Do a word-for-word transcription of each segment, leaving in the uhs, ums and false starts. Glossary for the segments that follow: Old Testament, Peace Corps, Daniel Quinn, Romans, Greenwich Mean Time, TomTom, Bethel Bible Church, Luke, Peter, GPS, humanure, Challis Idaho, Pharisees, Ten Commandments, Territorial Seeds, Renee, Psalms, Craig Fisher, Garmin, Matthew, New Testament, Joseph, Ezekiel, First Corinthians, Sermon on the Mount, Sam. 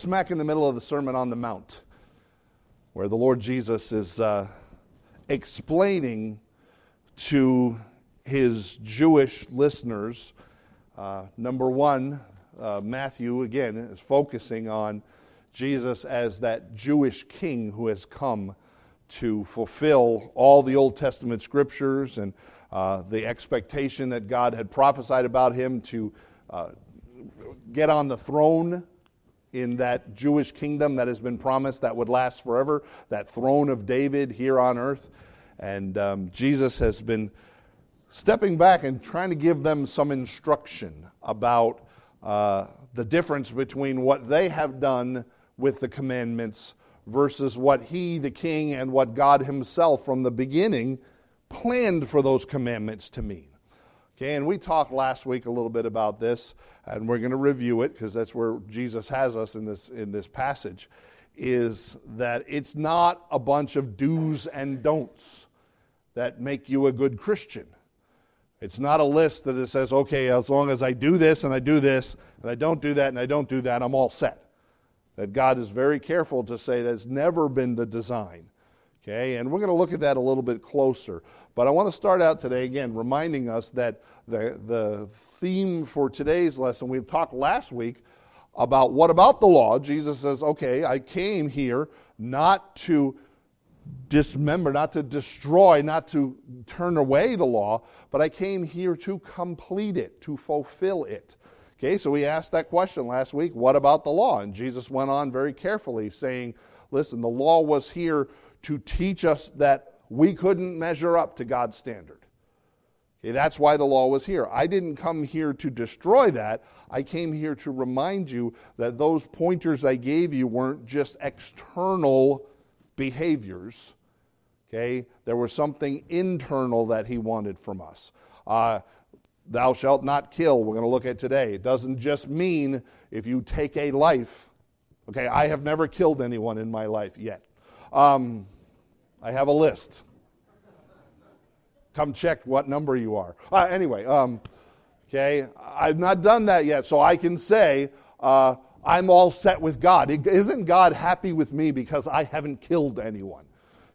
smack in the middle of the Sermon on the Mount, where the Lord Jesus is uh, explaining to his Jewish listeners, uh, number one, uh, Matthew, again, is focusing on Jesus as that Jewish king who has come to fulfill all the Old Testament scriptures and uh, the expectation that God had prophesied about him to uh, get on the throne in that Jewish kingdom that has been promised that would last forever, that throne of David here on earth. And um, Jesus has been stepping back and trying to give them some instruction about uh, the difference between what they have done with the commandments versus what he, the king, and what God himself from the beginning planned for those commandments to mean. Okay, and we talked last week a little bit about this, and we're going to review it because that's where Jesus has us in this in this passage, is that it's not a bunch of do's and don'ts that make you a good Christian. It's not a list that it says, okay, as long as I do this and I do this and I don't do that and I don't do that, I'm all set. That God is very careful to say that's never been the design. Okay, and we're going to look at that a little bit closer. But I want to start out today, again, reminding us that the, the theme for today's lesson, we talked last week about what about the law. Jesus says, okay, I came here not to dismember, not to destroy, not to turn away the law, but I came here to complete it, to fulfill it. Okay, so we asked that question last week, what about the law? And Jesus went on very carefully saying, listen, the law was here to teach us that we couldn't measure up to God's standard. Okay, that's why the law was here. I didn't come here to destroy that. I came here to remind you that those pointers I gave you weren't just external behaviors. Okay, there was something internal that he wanted from us. Uh, thou shalt not kill, we're going to look at today. It doesn't just mean if you take a life. Okay, I have never killed anyone in my life yet. Um, I have a list. Come check what number you are. Uh, anyway, um, okay, I've not done that yet, so I can say uh, I'm all set with God. Isn't God happy with me because I haven't killed anyone?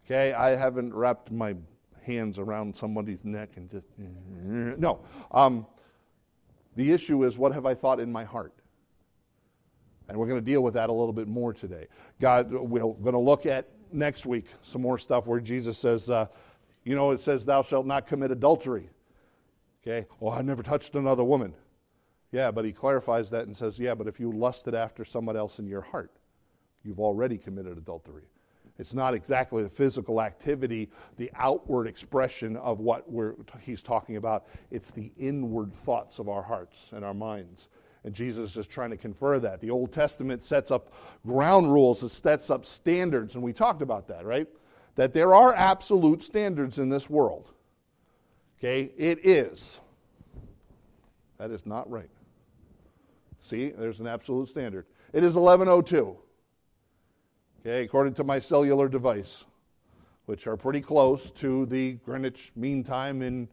Okay, I haven't wrapped my hands around somebody's neck and just no. Um, the issue is, what have I thought in my heart? And we're going to deal with that a little bit more today. God, we're going to look at next week some more stuff where Jesus says, uh, you know, it says, thou shalt not commit adultery. Okay, well, I never touched another woman. Yeah, but he clarifies that and says, yeah, but if you lusted after someone else in your heart, you've already committed adultery. It's not exactly the physical activity, the outward expression of what we're he's talking about. It's the inward thoughts of our hearts and our minds. And Jesus is trying to confer that. The Old Testament sets up ground rules, it sets up standards, and we talked about that, right? That there are absolute standards in this world. Okay, it is. That is not right. See, there's an absolute standard. It is eleven oh two. Okay, according to my cellular device, which are pretty close to the Greenwich Mean Time. In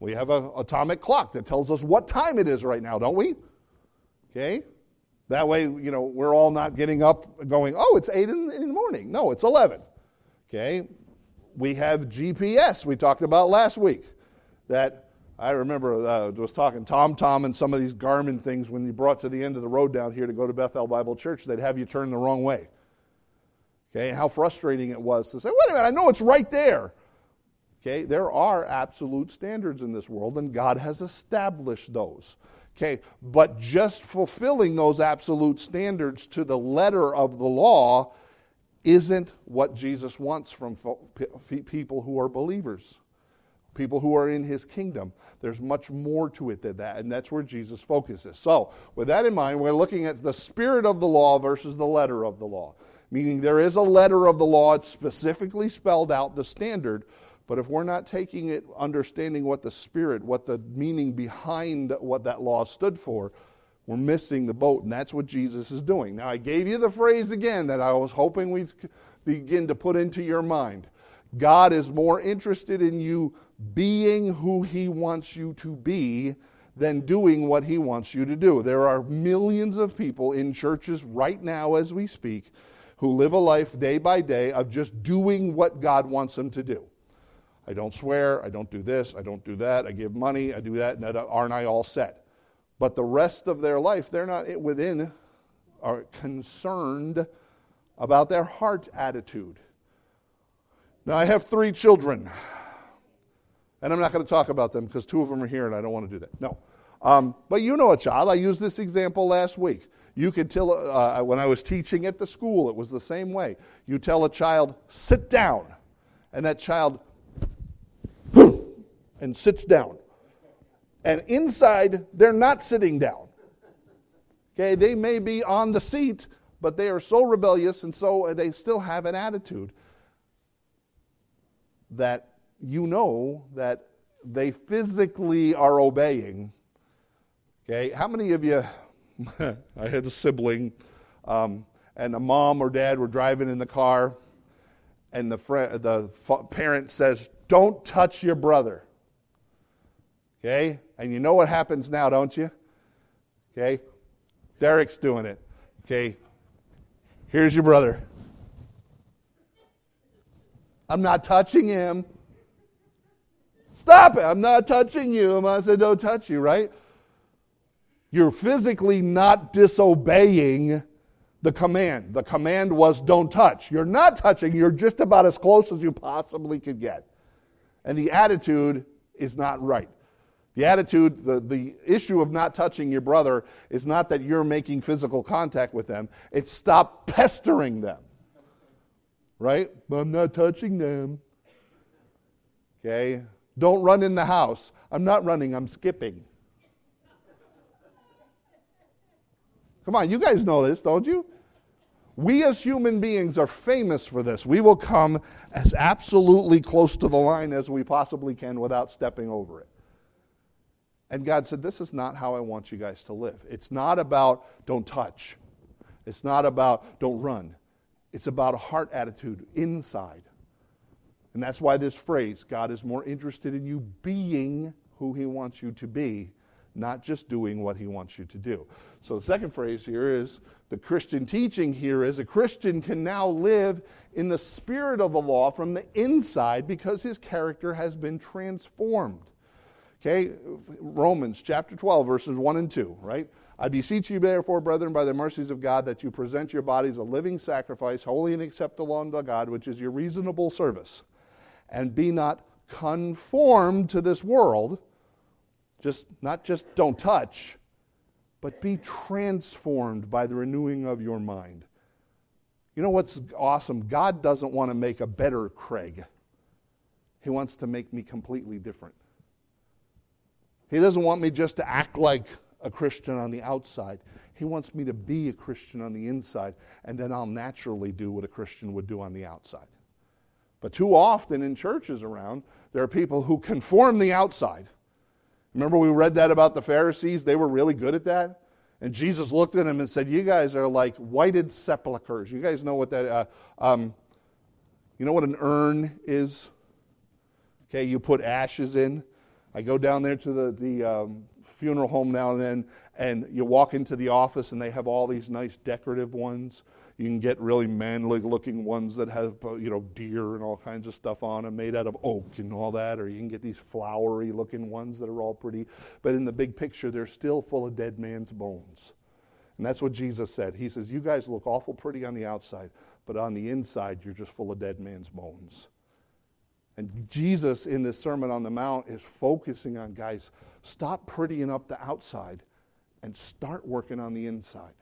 we have an atomic clock that tells us what time it is right now, don't we? Okay? That way, you know, we're all not getting up going, oh, it's eight in the morning. No, it's eleven. Okay? We have G P S we talked about last week. That, I remember, I uh, was talking TomTom and some of these Garmin things when you brought to the end of the road down here to go to Bethel Bible Church, they'd have you turn the wrong way. Okay? How frustrating it was to say, wait a minute, I know it's right there. Okay? There are absolute standards in this world, and God has established those. Okay, but just fulfilling those absolute standards to the letter of the law isn't what Jesus wants from people who are believers, people who are in his kingdom. There's much more to it than that, and that's where Jesus focuses. So, with that in mind, we're looking at the spirit of the law versus the letter of the law, meaning there is a letter of the law. It's specifically spelled out, the standard. But if we're not taking it, understanding what the spirit, what the meaning behind what that law stood for, we're missing the boat, and that's what Jesus is doing. Now, I gave you the phrase again that I was hoping we'd begin to put into your mind. God is more interested in you being who he wants you to be than doing what he wants you to do. There are millions of people in churches right now as we speak who live a life day by day of just doing what God wants them to do. I don't swear, I don't do this, I don't do that, I give money, I do that, and aren't I all set? But the rest of their life, they're not within or concerned about their heart attitude. Now, I have three children, and I'm not going to talk about them because two of them are here and I don't want to do that. No. Um, but you know a child. I used this example last week. You could tell, uh, when I was teaching at the school, it was the same way. You tell a child, sit down, and that child and sits down. And inside, they're not sitting down. Okay, they may be on the seat, but they are so rebellious and so they still have an attitude that you know that they physically are obeying. Okay, how many of you, I had a sibling, um, and a mom or dad were driving in the car, and the fr- the f- parent says, don't touch your brother. Okay? And you know what happens now, don't you? Okay? Derek's doing it. Okay? Here's your brother. I'm not touching him. Stop it! I'm not touching you. I said, don't touch you, right? You're physically not disobeying the command. The command was don't touch. You're not touching. You're just about as close as you possibly could get. And the attitude is not right. The attitude, the, the issue of not touching your brother is not that you're making physical contact with them. It's stop pestering them. Right? I'm not touching them. Okay? Don't run in the house. I'm not running, I'm skipping. Come on, you guys know this, don't you? We as human beings are famous for this. We will come as absolutely close to the line as we possibly can without stepping over it. And God said, this is not how I want you guys to live. It's not about don't touch. It's not about don't run. It's about a heart attitude inside. And that's why this phrase, God is more interested in you being who he wants you to be, not just doing what he wants you to do. So the second phrase here is, the Christian teaching here is, a Christian can now live in the spirit of the law from the inside because his character has been transformed. Okay, Romans chapter twelve, verses one and two, right? I beseech you therefore, brethren, by the mercies of God, that you present your bodies a living sacrifice, holy and acceptable unto God, which is your reasonable service. And be not conformed to this world, just not just don't touch, but be transformed by the renewing of your mind. You know what's awesome? God doesn't want to make a better Craig. He wants to make me completely different. He doesn't want me just to act like a Christian on the outside. He wants me to be a Christian on the inside, and then I'll naturally do what a Christian would do on the outside. But too often in churches around, there are people who conform the outside. Remember we read that about the Pharisees? They were really good at that. And Jesus looked at them and said, you guys are like whited sepulchres. You guys know what that, uh, um, you know what an urn is? Okay, you put ashes in. I go down there to the, the um, funeral home now and then, and you walk into the office and they have all these nice decorative ones. You can get really manly looking ones that have, you know, deer and all kinds of stuff on them, made out of oak and all that, or you can get these flowery looking ones that are all pretty. But in the big picture, they're still full of dead man's bones. And that's what Jesus said. He says, you guys look awful pretty on the outside, but on the inside, you're just full of dead man's bones. And Jesus in this Sermon on the Mount is focusing on, guys, stop prettying up the outside and start working on the inside.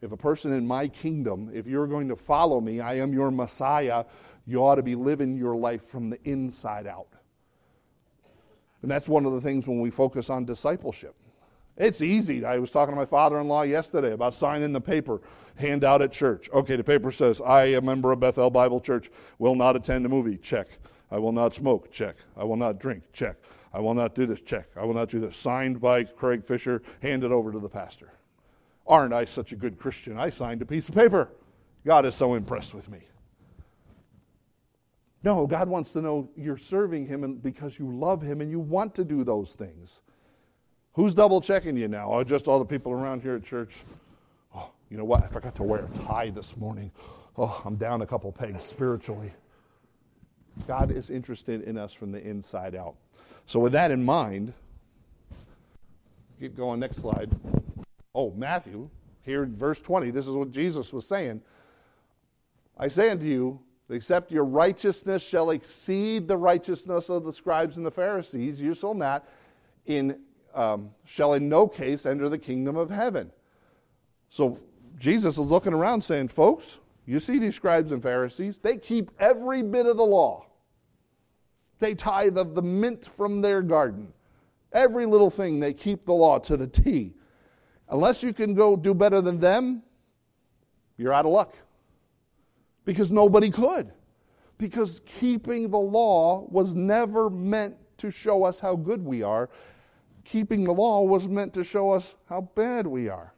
If a person in my kingdom, if you're going to follow me, I am your Messiah, you ought to be living your life from the inside out. And that's one of the things when we focus on discipleship. It's easy. I was talking to my father-in-law yesterday about signing the paper, handout at church. Okay, the paper says, I, a member of Bethel Bible Church, will not attend a movie. Check. I will not smoke, check. I will not drink, check. I will not do this, check. I will not do this. Signed by Craig Fisher, handed over to the pastor. Aren't I such a good Christian? I signed a piece of paper. God is so impressed with me. No, God wants to know you're serving him and because you love him and you want to do those things. Who's double checking you now? Oh, just all the people around here at church. Oh, you know what? I forgot to wear a tie this morning. Oh, I'm down a couple pegs spiritually. God is interested in us from the inside out. So with that in mind, keep going, next slide. Oh, Matthew, here in verse twenty, this is what Jesus was saying. I say unto you, except your righteousness shall exceed the righteousness of the scribes and the Pharisees, you shall not in um, shall in no case enter the kingdom of heaven. So Jesus is looking around saying, folks, you see these scribes and Pharisees, they keep every bit of the law. They tithe of the mint from their garden. Every little thing, they keep the law to the T. Unless you can go do better than them, you're out of luck. Because nobody could. Because keeping the law was never meant to show us how good we are. Keeping the law was meant to show us how bad we are.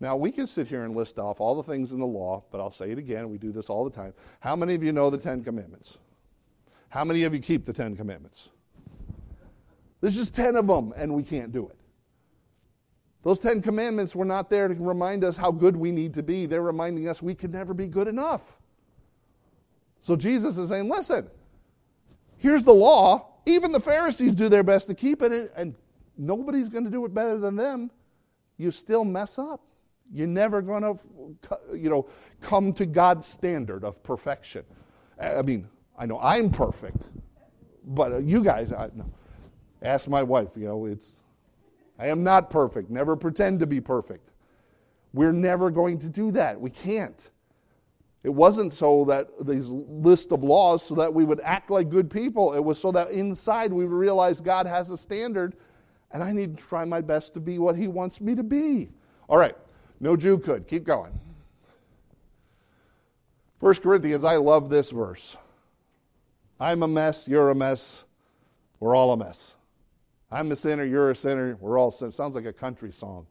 Now, we can sit here and list off all the things in the law, but I'll say it again. We do this all the time. How many of you know the Ten Commandments? How many of you keep the Ten Commandments? There's just ten of them, and we can't do it. Those Ten Commandments were not there to remind us how good we need to be. They're reminding us we can never be good enough. So Jesus is saying, listen, here's the law. Even the Pharisees do their best to keep it, and nobody's going to do it better than them. You still mess up. You're never going to, you know, come to God's standard of perfection. I mean, I know I'm perfect, but you guys, I, no. Ask my wife, you know, it's, I am not perfect. Never pretend to be perfect. We're never going to do that. We can't. It wasn't so that these list of laws so that we would act like good people. It was so that inside we would realize God has a standard and I need to try my best to be what he wants me to be. All right. No Jew could. Keep going. First Corinthians, I love this verse. I'm a mess, you're a mess, we're all a mess. I'm a sinner, you're a sinner, we're all sinners. Sounds like a country song.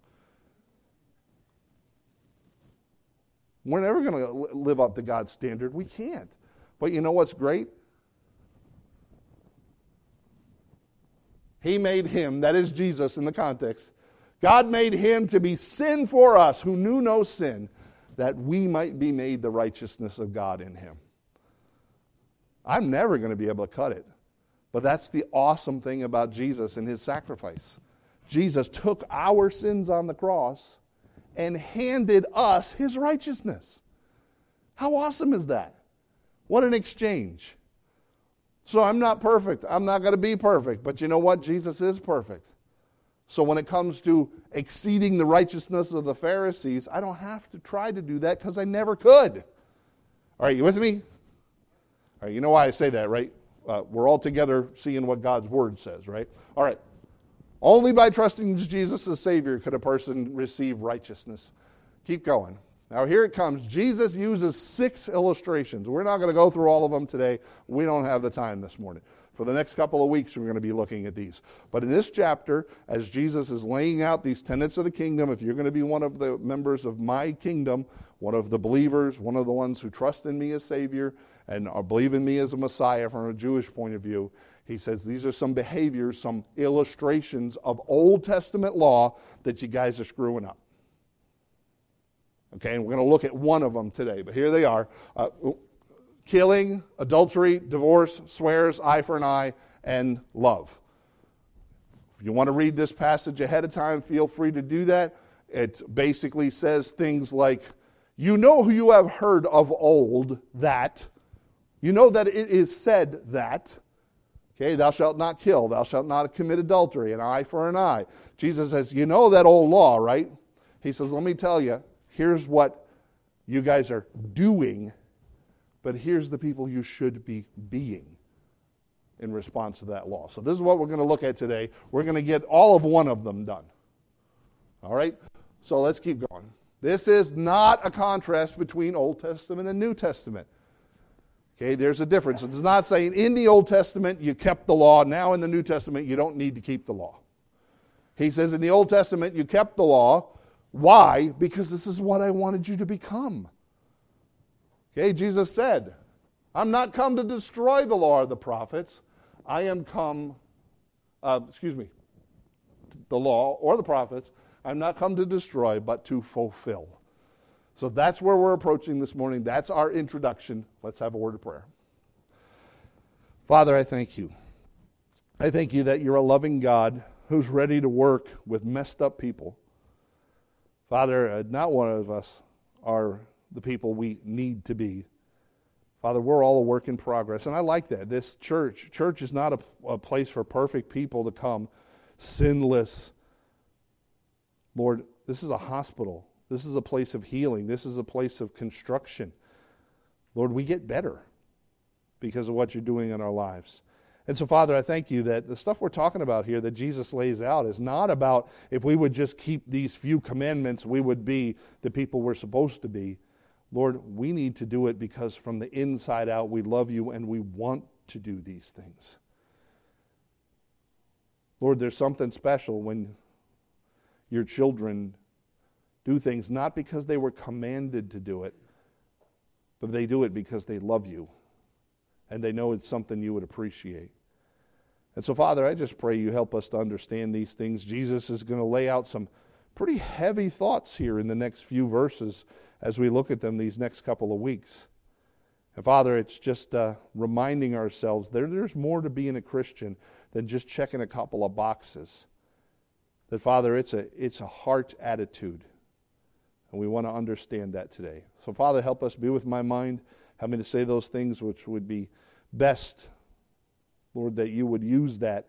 We're never going to live up to God's standard. We can't. But you know what's great? He made him, that is Jesus in the context, God made him to be sin for us who knew no sin, that we might be made the righteousness of God in him. I'm never going to be able to cut it. But that's the awesome thing about Jesus and his sacrifice. Jesus took our sins on the cross and handed us his righteousness. How awesome is that? What an exchange. So I'm not perfect. I'm not going to be perfect. But you know what? Jesus is perfect. So when it comes to exceeding the righteousness of the Pharisees, I don't have to try to do that because I never could. All right, you with me? All right, you know why I say that, right? Uh, we're all together seeing what God's word says, right? All right. Only by trusting Jesus as Savior could a person receive righteousness. Keep going. Now here it comes. Jesus uses six illustrations. We're not going to go through all of them today. We don't have the time this morning. For the next couple of weeks, we're going to be looking at these. But in this chapter, as Jesus is laying out these tenets of the kingdom, if you're going to be one of the members of my kingdom, one of the believers, one of the ones who trust in me as Savior and believe in me as a Messiah from a Jewish point of view, he says these are some behaviors, some illustrations of Old Testament law that you guys are screwing up. Okay, and we're going to look at one of them today, but here they are. Uh, Killing, adultery, divorce, swears, eye for an eye, and love. If you want to read this passage ahead of time, feel free to do that. It basically says things like, you know who you have heard of old, that. You know that it is said that. Okay, thou shalt not kill, thou shalt not commit adultery, an eye for an eye. Jesus says, you know that old law, right? He says, let me tell you, here's what you guys are doing. But here's the people you should be being in response to that law. So this is what we're going to look at today. We're going to get all of one of them done. All right? So let's keep going. This is not a contrast between Old Testament and New Testament. Okay, there's a difference. It's not saying in the Old Testament you kept the law. Now in the New Testament you don't need to keep the law. He says in the Old Testament you kept the law. Why? Because this is what I wanted you to become. Okay, Jesus said, I'm not come to destroy the law or the prophets. I am come, uh, excuse me, the law or the prophets. I'm not come to destroy, but to fulfill. So that's where we're approaching this morning. That's our introduction. Let's have a word of prayer. Father, I thank you. I thank you that you're a loving God who's ready to work with messed up people. Father, not one of us are the people we need to be. Father, we're all a work in progress. And I like that. This church, church is not a, a place for perfect people to come, sinless. Lord, this is a hospital. This is a place of healing. This is a place of construction. Lord, we get better because of what you're doing in our lives. And so, Father, I thank you that the stuff we're talking about here that Jesus lays out is not about if we would just keep these few commandments, we would be the people we're supposed to be. Lord, we need to do it because from the inside out, we love you and we want to do these things. Lord, there's something special when your children do things not because they were commanded to do it, but they do it because they love you and they know it's something you would appreciate. And so, Father, I just pray you help us to understand these things. Jesus is going to lay out some pretty heavy thoughts here in the next few verses as we look at them these next couple of weeks. And Father, it's just uh, reminding ourselves there, there's more to being a Christian than just checking a couple of boxes. That, Father, it's a, it's a heart attitude, and we want to understand that today. So, Father, help us be with my mind. Help me to say those things which would be best, Lord, that you would use that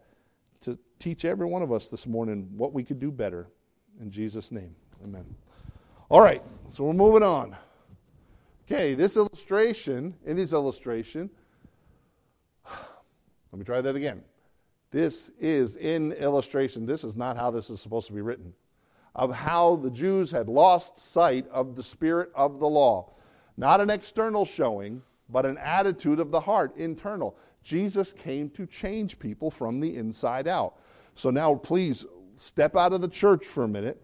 to teach every one of us this morning what we could do better. In Jesus' name, amen. All right, so we're moving on. Okay, this illustration, in this illustration, let me try that again. This is in illustration, this is not how this is supposed to be written, of how the Jews had lost sight of the spirit of the law. Not an external showing, but an attitude of the heart, internal. Jesus came to change people from the inside out. So now please, step out of the church for a minute.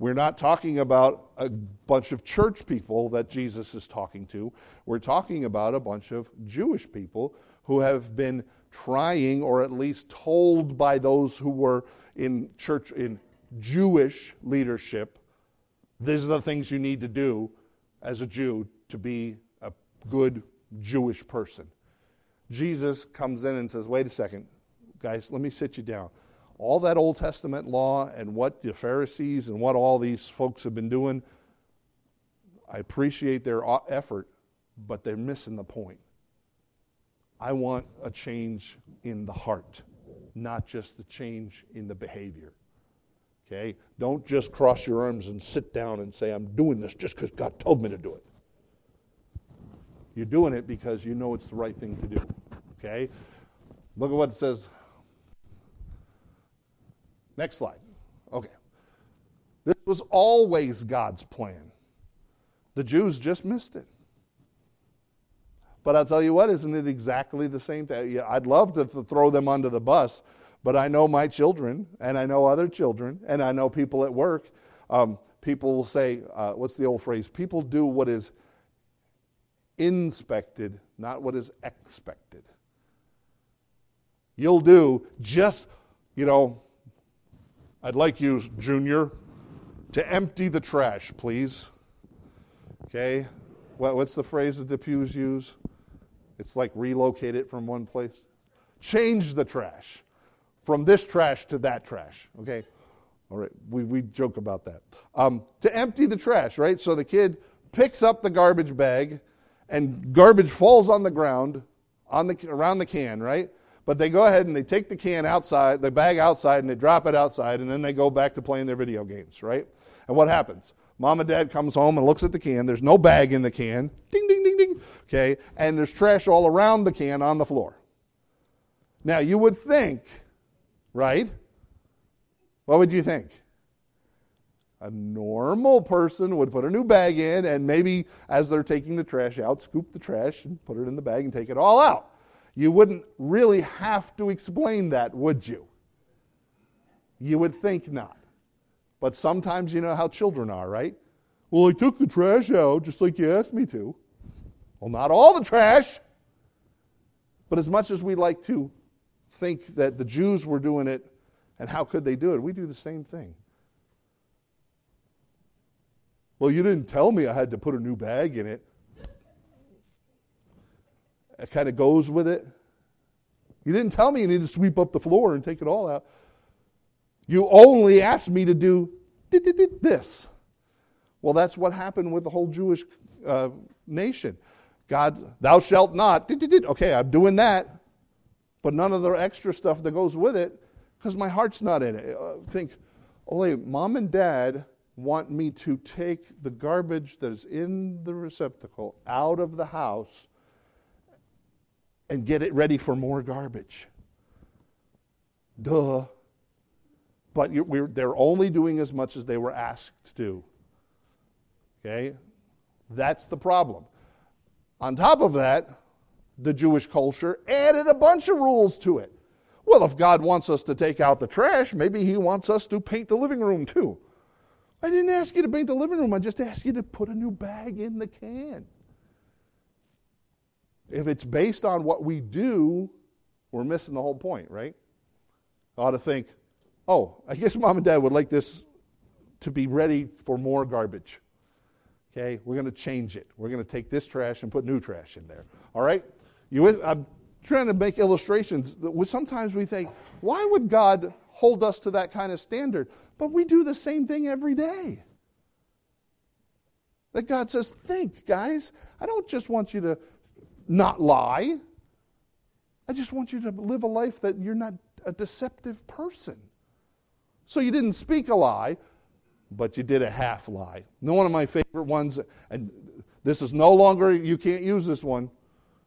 We're not talking about a bunch of church people that Jesus is talking to. We're talking about a bunch of Jewish people who have been trying, or at least told by those who were in church, in Jewish leadership, these are the things you need to do as a Jew to be a good Jewish person. Jesus comes in and says, wait a second, guys, let me sit you down. All that Old Testament law and what the Pharisees and what all these folks have been doing, I appreciate their effort, but they're missing the point. I want a change in the heart, not just the change in the behavior. Okay? Don't just cross your arms and sit down and say, I'm doing this just because God told me to do it. You're doing it because you know it's the right thing to do. Okay? Look at what it says. Next slide. Okay. This was always God's plan. The Jews just missed it. But I'll tell you what, isn't it exactly the same thing? Yeah, I'd love to th- throw them under the bus, but I know my children, and I know other children, and I know people at work. Um, people will say, uh, what's the old phrase? People do what is inspected, not what is expected. You'll do just, you know, I'd like you, Junior, to empty the trash, please. Okay? What, what's the phrase that the pews use? It's like relocate it from one place. Change the trash from this trash to that trash. Okay? All right. We we joke about that. Um, to empty the trash, right? So the kid picks up the garbage bag, and garbage falls on the ground, on the around the can, right? But they go ahead and they take the can outside, the bag outside, and they drop it outside, and then they go back to playing their video games, right? And what happens? Mom and Dad comes home and looks at the can. There's no bag in the can. Ding, ding, ding, ding. Okay? And there's trash all around the can on the floor. Now, you would think, right? What would you think? A normal person would put a new bag in, and maybe as they're taking the trash out, scoop the trash and put it in the bag and take it all out. You wouldn't really have to explain that, would you? You would think not. But sometimes you know how children are, right? Well, I took the trash out just like you asked me to. Well, not all the trash. But as much as we like to think that the Jews were doing it And how could they do it? We do the same thing. Well, you didn't tell me I had to put a new bag in it. It kind of goes with it. You didn't tell me you needed to sweep up the floor and take it all out. You only asked me to do this. Well, that's what happened with the whole Jewish uh, nation. God, thou shalt not. Okay, I'm doing that. But none of the extra stuff that goes with it, because my heart's not in it. I think, only mom and dad want me to take the garbage that is in the receptacle out of the house and get it ready for more garbage. Duh. But you, we're, they're only doing as much as they were asked to do. Okay? That's the problem. On top of that, the Jewish culture added a bunch of rules to it. Well, if God wants us to take out the trash, maybe he wants us to paint the living room too. I didn't ask you to paint the living room. I just asked you to put a new bag in the can. If it's based on what we do, we're missing the whole point, right? I ought to think, oh, I guess mom and dad would like this to be ready for more garbage. Okay, we're going to change it. We're going to take this trash and put new trash in there. All right? You with, I'm trying to make illustrations. Sometimes we think, why would God hold us to that kind of standard? But we do the same thing every day. That God says, think, guys. I don't just want you to not lie. I just want you to live a life that you're not a deceptive person. So you didn't speak a lie, but you did a half lie. And one of my favorite ones, and this is no longer, you can't use this one,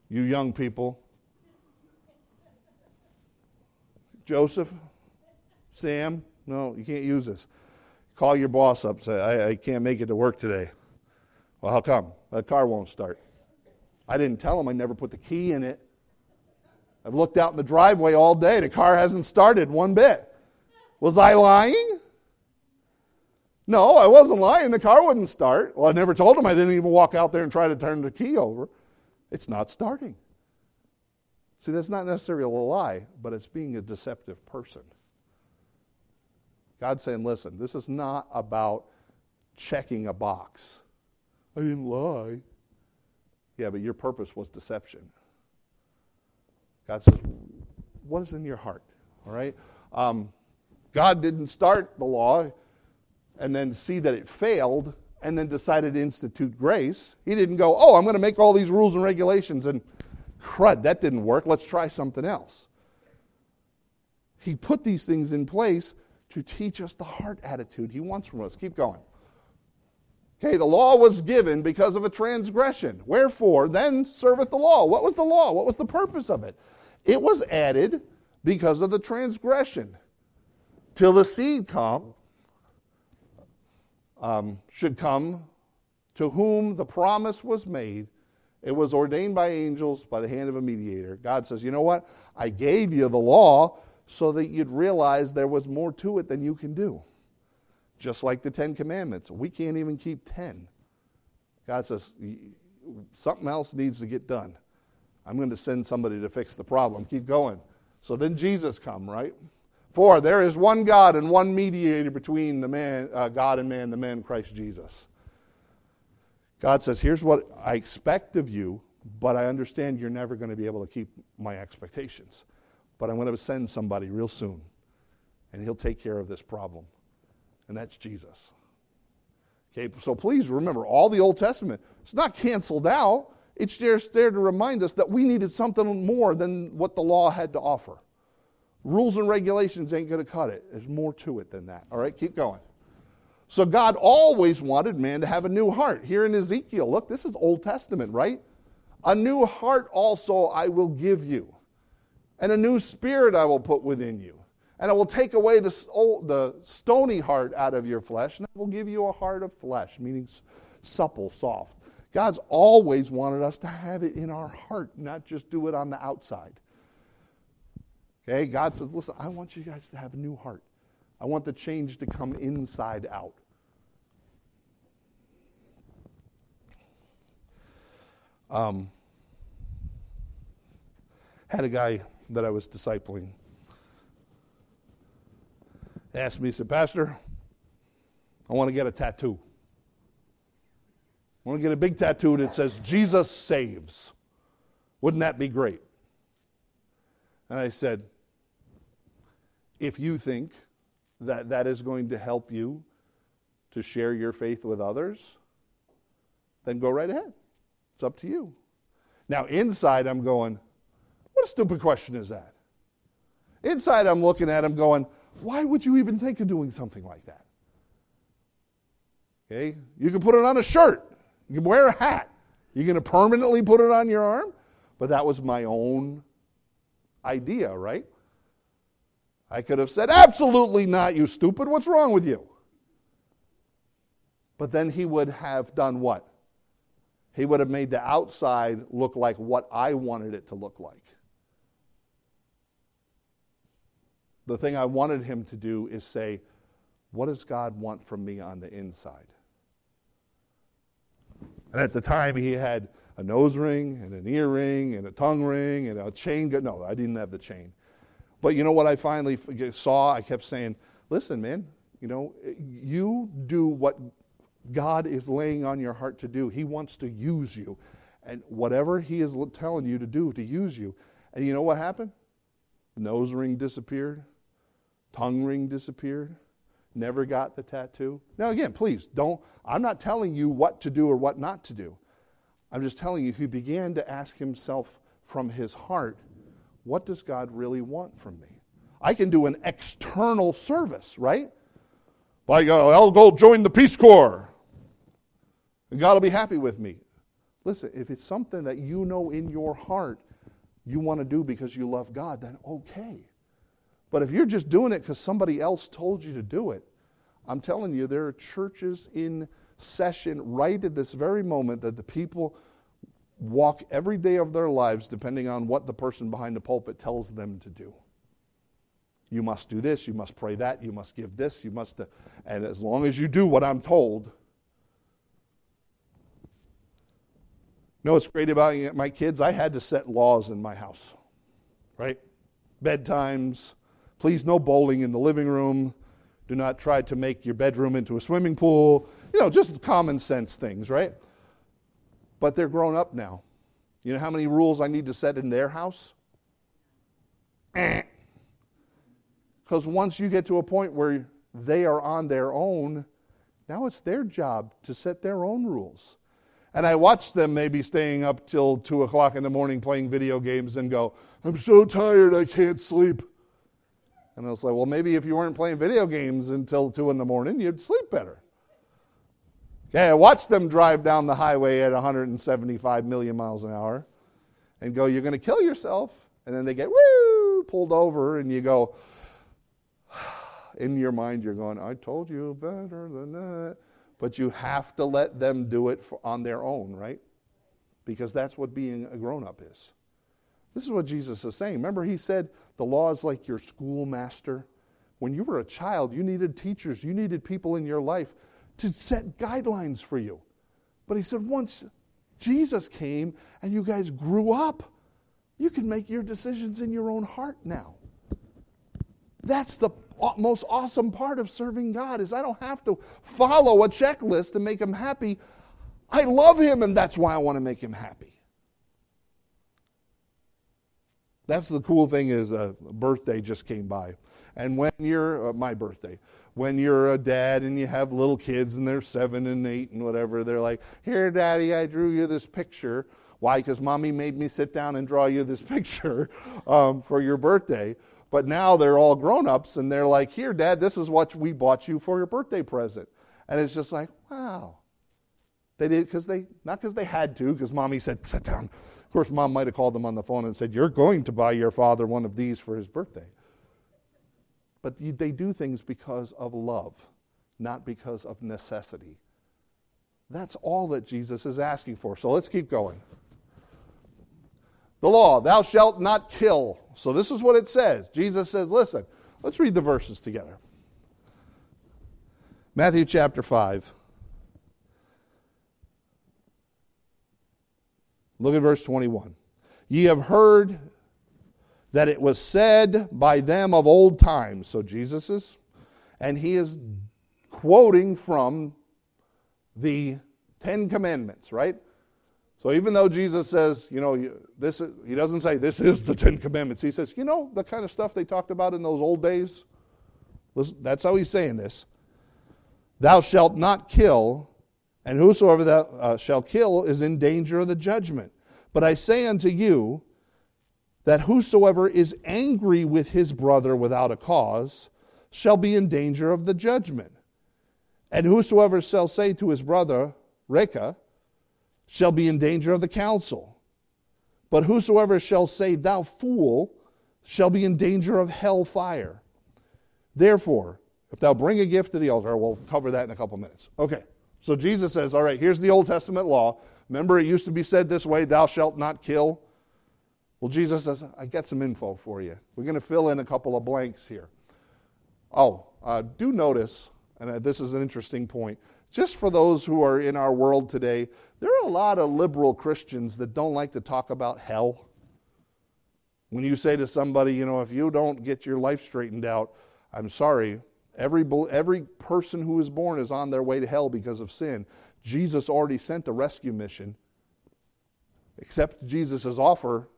you young people. Joseph, Sam, no, you can't use this. Call your boss up, say, I, I can't make it to work today. Well, how come? The car won't start. I didn't tell him I never put the key in it. I've looked out in the driveway all day. The car hasn't started one bit. Was I lying? No, I wasn't lying. The car wouldn't start. Well, I never told him. I didn't even walk out there and try to turn the key over. It's not starting. See, that's not necessarily a lie, but it's being a deceptive person. God's saying, listen, this is not about checking a box. I didn't lie. Yeah, but your purpose was deception. God says, what is in your heart? All right? Um, God didn't start the law and then see that it failed and then decided to institute grace. He didn't go, oh, I'm going to make all these rules and regulations and crud, that didn't work. Let's try something else. He put these things in place to teach us the heart attitude he wants from us. Keep going. Okay, the law was given because of a transgression. Wherefore, then serveth the law. What was the law? What was the purpose of it? It was added because of the transgression. Till the seed come, um, should come, to whom the promise was made. It was ordained by angels by the hand of a mediator. God says, you know what? I gave you the law so that you'd realize there was more to it than you can do. Just like the Ten Commandments. We can't even keep ten. God says, something else needs to get done. I'm going to send somebody to fix the problem. Keep going. So then Jesus come, right? For there is one God and one mediator between the man, uh, God and man, the man Christ Jesus. God says, here's what I expect of you, but I understand you're never going to be able to keep my expectations. But I'm going to send somebody real soon, and he'll take care of this problem. And that's Jesus. Okay, so please remember, all the Old Testament, it's not canceled out. It's just there to remind us that we needed something more than what the law had to offer. Rules and regulations ain't going to cut it. There's more to it than that. All right, keep going. So God always wanted man to have a new heart. Here in Ezekiel, look, this is Old Testament, right? A new heart also I will give you, and a new spirit I will put within you. And I will take away the, the stony heart out of your flesh, and I will give you a heart of flesh, meaning supple, soft. God's always wanted us to have it in our heart, not just do it on the outside. Okay, God says, listen, I want you guys to have a new heart. I want the change to come inside out. Um, had a guy that I was discipling. asked me, he said, Pastor, I want to get a tattoo. I want to get a big tattoo that says, Jesus saves. Wouldn't that be great? And I said, if you think that that is going to help you to share your faith with others, then go right ahead. It's up to you. Now, inside I'm going, what a stupid question is that? Inside I'm looking at him going, why would you even think of doing something like that? Okay, you can put it on a shirt. You can wear a hat. You're going to permanently put it on your arm? But that was my own idea, right? I could have said, absolutely not, you stupid. What's wrong with you? But then he would have done what? He would have made the outside look like what I wanted it to look like. The thing I wanted him to do is say, what does God want from me on the inside? And at the time, he had a nose ring and an earring and a tongue ring and a chain. No, I didn't have the chain. But you know what I finally saw? I kept saying, listen, man, you know, you do what God is laying on your heart to do. He wants to use you. And whatever he is telling you to do, to use you. And you know what happened? The nose ring disappeared. Tongue ring disappeared. Never got the tattoo. Now again, please, don't. I'm not telling you what to do or what not to do. I'm just telling you, he began to ask himself from his heart, what does God really want from me? I can do an external service, right? Like, uh, I'll go join the Peace Corps. And God will be happy with me. Listen, if it's something that you know in your heart you want to do because you love God, then okay. But if you're just doing it because somebody else told you to do it, I'm telling you, there are churches in session right at this very moment that the people walk every day of their lives depending on what the person behind the pulpit tells them to do. You must do this, you must pray that, you must give this, you must... Do, and as long as you do what I'm told... You know what's great about my kids? I had to set laws in my house, right? Bedtimes, please no bowling in the living room, do not try to make your bedroom into a swimming pool, you know, just common sense things, right? But they're grown up now. You know how many rules I need to set in their house? Because once you get to a point where they are on their own, now it's their job to set their own rules. And I watch them maybe staying up till two o'clock in the morning playing video games and go, I'm so tired I can't sleep. And I was like, well, maybe if you weren't playing video games until two in the morning, you'd sleep better. Okay, I watch them drive down the highway at one hundred seventy-five million miles an hour and go, you're going to kill yourself. And then they get, woo, pulled over, and you go, in your mind you're going, I told you better than that. But you have to let them do it for, on their own, right? Because that's what being a grown-up is. This is what Jesus is saying. Remember he said the law is like your schoolmaster. When you were a child, you needed teachers. You needed people in your life to set guidelines for you. But he said once Jesus came and you guys grew up, you can make your decisions in your own heart now. That's the most awesome part of serving God is I don't have to follow a checklist to make him happy. I love him, and that's why I want to make him happy. That's the cool thing is a birthday just came by. And when you're, uh, my birthday, when you're a dad and you have little kids and they're seven and eight and whatever, they're like, here, Daddy, I drew you this picture. Why? Because Mommy made me sit down and draw you this picture um, for your birthday. But now they're all grown-ups, and they're like, here, Dad, this is what we bought you for your birthday present. And it's just like, wow. They did because they, not because they had to, because Mommy said, sit down. Of course, Mom might have called them on the phone and said, you're going to buy your father one of these for his birthday. But they do things because of love, not because of necessity. That's all that Jesus is asking for. So let's keep going. The law, thou shalt not kill. So this is what it says. Jesus says, listen, let's read the verses together. Matthew chapter five. Look at verse twenty-one. Ye have heard that it was said by them of old time. So Jesus is, and he is quoting from the Ten Commandments, right? So even though Jesus says, you know, this is, he doesn't say this is the Ten Commandments. He says, you know, the kind of stuff they talked about in those old days. Listen, that's how he's saying this. Thou shalt not kill, and whosoever thou uh, shalt kill is in danger of the judgment. But I say unto you, that whosoever is angry with his brother without a cause shall be in danger of the judgment. And whosoever shall say to his brother, Rekha, shall be in danger of the council. But whosoever shall say, Thou fool, shall be in danger of hell fire. Therefore, if thou bring a gift to the altar, we'll cover that in a couple minutes. Okay, so Jesus says, all right, here's the Old Testament law. Remember, it used to be said this way, Thou shalt not kill. Well, Jesus says, I got some info for you. We're going to fill in a couple of blanks here. Oh, uh, do notice, and this is an interesting point, just for those who are in our world today, there are a lot of liberal Christians that don't like to talk about hell. When you say to somebody, you know, if you don't get your life straightened out, I'm sorry, every every person who is born is on their way to hell because of sin. Jesus already sent a rescue mission, except Jesus' offer,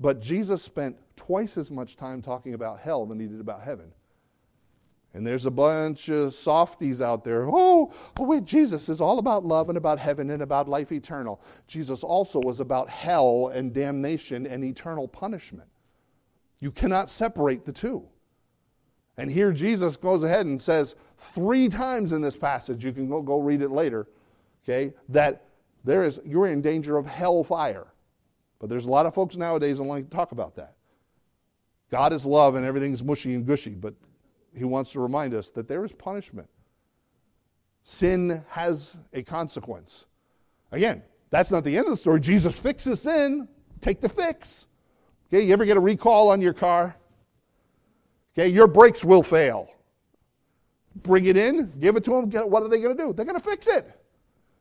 but Jesus spent twice as much time talking about hell than he did about heaven. And there's a bunch of softies out there. Oh, oh, wait, Jesus is all about love and about heaven and about life eternal. Jesus also was about hell and damnation and eternal punishment. You cannot separate the two. And here Jesus goes ahead and says three times in this passage, you can go, go read it later, okay, that there is, you're in danger of hell fire. But there's a lot of folks nowadays that don't like to talk about that. God is love and everything's mushy and gushy, but he wants to remind us that there is punishment. Sin has a consequence. Again, that's not the end of the story. Jesus fixes sin. Take the fix. Okay, you ever get a recall on your car? Okay, your brakes will fail. Bring it in, give it to them. Get, what are they going to do? They're going to fix it.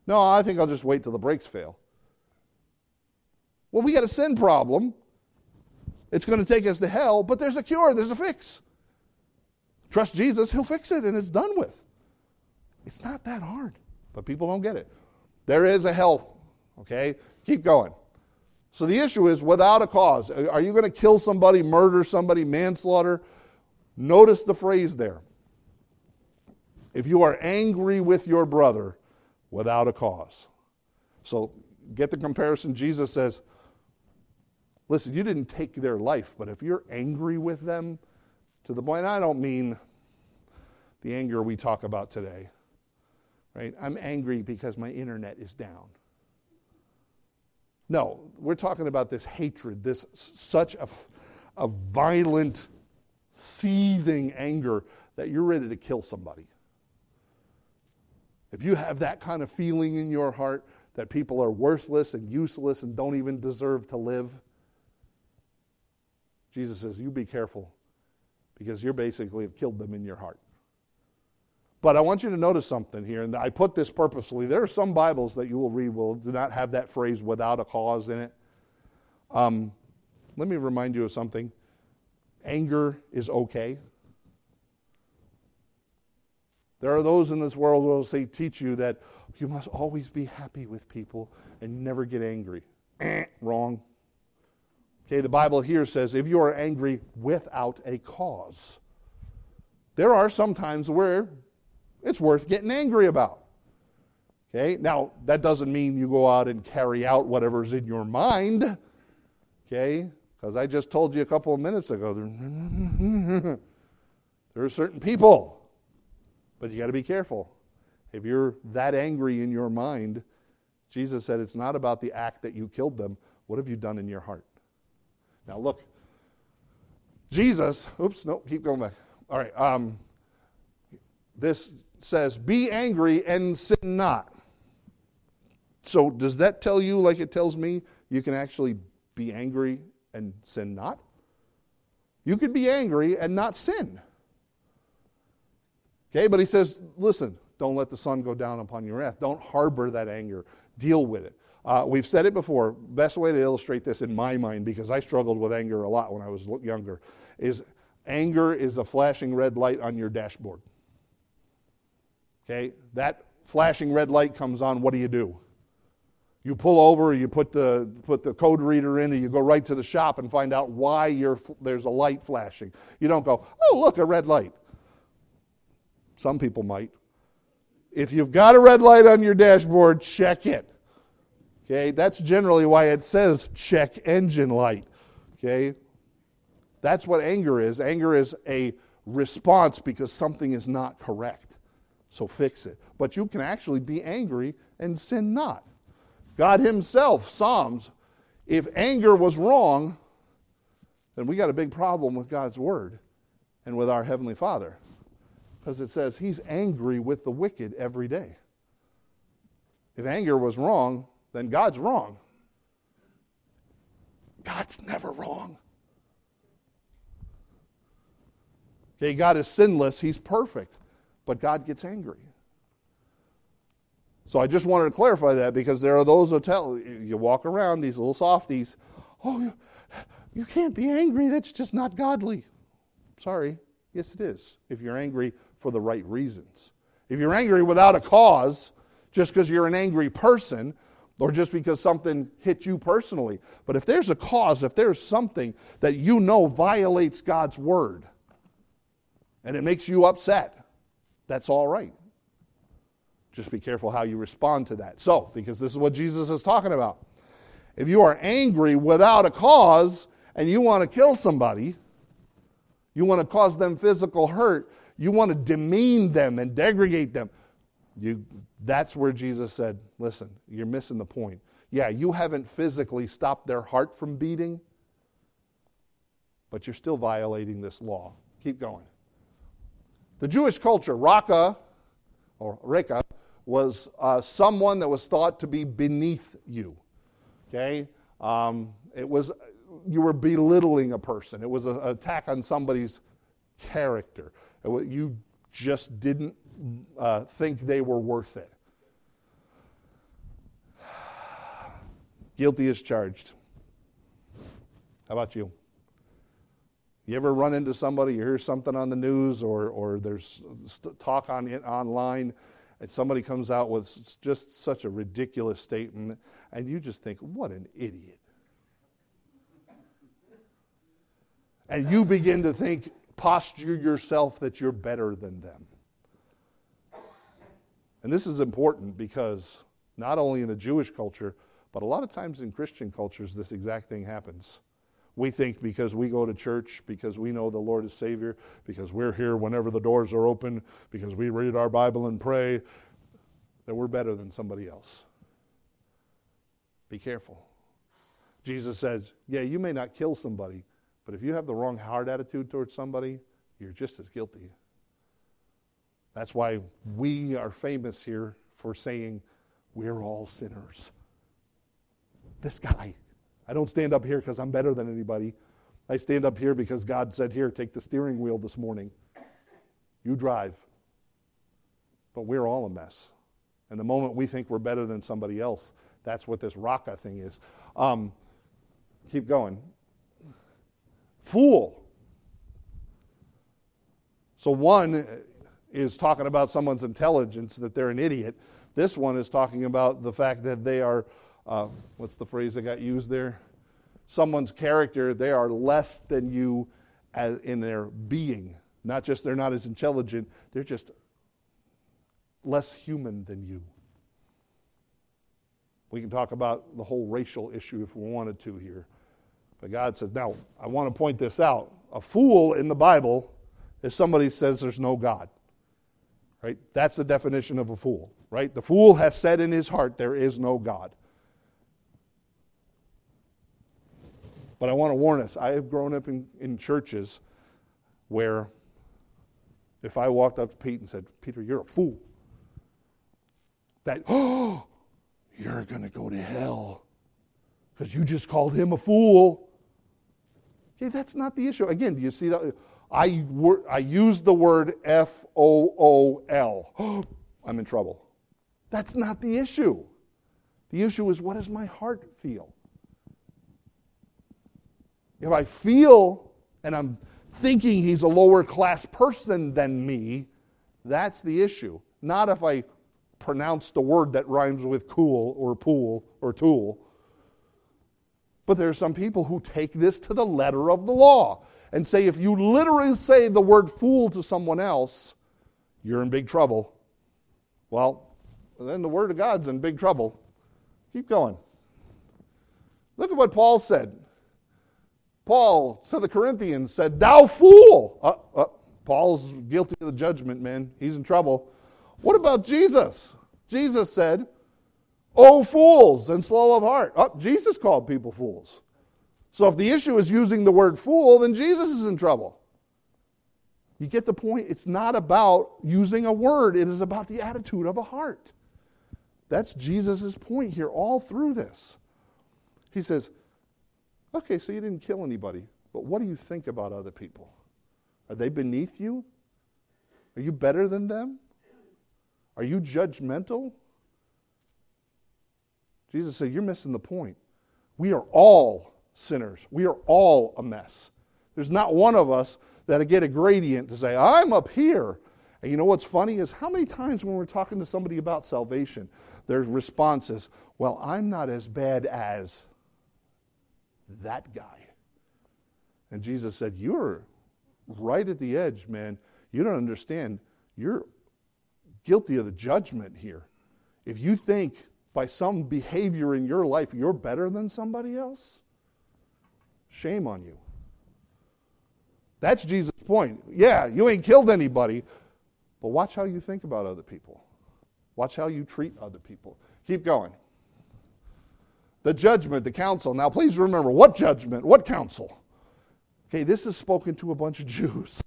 No, I think I'll just wait till the brakes fail. Well, we got a sin problem. It's going to take us to hell, but there's a cure. There's a fix. Trust Jesus, he'll fix it and it's done with. It's not that hard, but people don't get it. There is a hell, okay? Keep going. So the issue is without a cause. Are you going to kill somebody, murder somebody, manslaughter? Notice the phrase there. If you are angry with your brother without a cause. So get the comparison. Jesus says, listen, you didn't take their life, but if you're angry with them, to the point, I don't mean the anger we talk about today, right? I'm angry because my internet is down. No, we're talking about this hatred, this such a, a violent, seething anger that you're ready to kill somebody. If you have that kind of feeling in your heart that people are worthless and useless and don't even deserve to live, Jesus says, you be careful. Because you're basically have killed them in your heart. But I want you to notice something here, and I put this purposely. There are some Bibles that you will read will do not have that phrase without a cause in it. Um, let me remind you of something. Anger is okay. There are those in this world who will say, teach you that you must always be happy with people and never get angry. Wrong. Okay, the Bible here says, if you are angry without a cause. There are some times where it's worth getting angry about. Okay, now that doesn't mean you go out and carry out whatever's in your mind. Okay, because I just told you a couple of minutes ago, there are certain people, but you got to be careful. If you're that angry in your mind, Jesus said it's not about the act that you killed them. What have you done in your heart? Now look, Jesus, oops, no, keep going back. All right, um, this says, be angry and sin not. So does that tell you, like it tells me, you can actually be angry and sin not? You could be angry and not sin. Okay, but he says, listen, don't let the sun go down upon your wrath. Don't harbor that anger. Deal with it. Uh, we've said it before, best way to illustrate this in my mind, because I struggled with anger a lot when I was younger, is Anger is a flashing red light on your dashboard. Okay, that flashing red light comes on, what do you do? You pull over, you put the put the code reader in, and you go right to the shop and find out why you're, there's a light flashing. You don't go, oh, look, a red light. Some people might. If you've got a red light on your dashboard, check it. Okay, that's generally why it says check engine light. Okay, that's what anger is. Anger is a response because something is not correct. So fix it. But you can actually be angry and sin not. God himself, Psalms, if anger was wrong, then we got a big problem with God's word and with our Heavenly Father. Because it says he's angry with the wicked every day. If anger was wrong, then God's wrong. God's never wrong. Okay, God is sinless, he's perfect, but God gets angry. So I just wanted to clarify that, because there are those who tell, you walk around, these little softies, oh, you can't be angry, that's just not godly. Sorry, yes it is, if you're angry for the right reasons. If you're angry without a cause, just because you're an angry person, or just because something hit you personally. But if there's a cause, if there's something that you know violates God's word, and it makes you upset, that's all right. Just be careful how you respond to that. So, because this is what Jesus is talking about. If you are angry without a cause and you want to kill somebody, you want to cause them physical hurt, you want to demean them and degrade them, you, that's where Jesus said, listen, you're missing the point. Yeah, you haven't physically stopped their heart from beating, but you're still violating this law. Keep going. The Jewish culture, Raka, or Reka, was uh, someone that was thought to be beneath you, okay? Um, it was, you were belittling a person. It was a, an attack on somebody's character. It was, you just didn't uh, think they were worth it. Guilty as charged. How about you? You ever run into somebody, you hear something on the news, or or there's st- talk on it online, and somebody comes out with just such a ridiculous statement, and you just think, what an idiot. And you begin to think, posture yourself that you're better than them. And this is important because not only in the Jewish culture, but a lot of times in Christian cultures, this exact thing happens. We think because we go to church, because we know the Lord is Savior, because we're here whenever the doors are open, because we read our Bible and pray, that we're better than somebody else. Be careful. Jesus says, yeah, you may not kill somebody, but if you have the wrong heart attitude towards somebody, you're just as guilty. That's why we are famous here for saying, we're all sinners. This guy. I don't stand up here because I'm better than anybody. I stand up here because God said, here, take the steering wheel this morning. You drive. But we're all a mess. And the moment we think we're better than somebody else, that's what this Raka thing is. Um, keep going. Fool. So one is talking about someone's intelligence, that they're an idiot. This one is talking about the fact that they are... Uh, what's the phrase that got used there? Someone's character, they are less than you as in their being. Not just they're not as intelligent, they're just less human than you. We can talk about the whole racial issue if we wanted to here. But God says, now, I want to point this out. A fool in the Bible is somebody who says there's no God. Right? That's the definition of a fool. Right? The fool has said in his heart, there is no God. But I want to warn us, I have grown up in, in churches where if I walked up to Pete and said, Peter, you're a fool, that, oh, you're going to go to hell because you just called him a fool. Okay, that's not the issue. Again, do you see that? I, wor- I used the word F O O L. Oh, I'm in trouble. That's not the issue. The issue is, what does my heart feel? If I feel, and I'm thinking he's a lower class person than me. That's the issue. Not if I pronounce the word that rhymes with cool or pool or tool. But there are some people who take this to the letter of the law and say if you literally say the word fool to someone else, you're in big trouble. Well, then the word of God's in big trouble. Keep going. Look at what Paul said. Paul to the Corinthians said, thou fool! Uh, uh, Paul's guilty of the judgment, man. He's in trouble. What about Jesus? Jesus said, oh, fools, and slow of heart. Oh, Jesus called people fools. So if the issue is using the word fool, then Jesus is in trouble. You get the point? It's not about using a word. It is about the attitude of a heart. That's Jesus' point here all through this. He says, okay, so you didn't kill anybody, but what do you think about other people? Are they beneath you? Are you better than them? Are you judgmental? Jesus said, you're missing the point. We are all sinners. We are all a mess. There's not one of us that'll get a gradient to say, I'm up here. And you know what's funny is how many times when we're talking to somebody about salvation, their response is, well, I'm not as bad as that guy. And Jesus said, you're right at the edge, man. You don't understand. You're guilty of the judgment here. If you think by some behavior in your life you're better than somebody else, shame on you. That's Jesus' point. Yeah, you ain't killed anybody, but watch how you think about other people. Watch how you treat other people. Keep going. The judgment, the council. Now please remember, what judgment? What council? Okay, this is spoken to a bunch of Jews.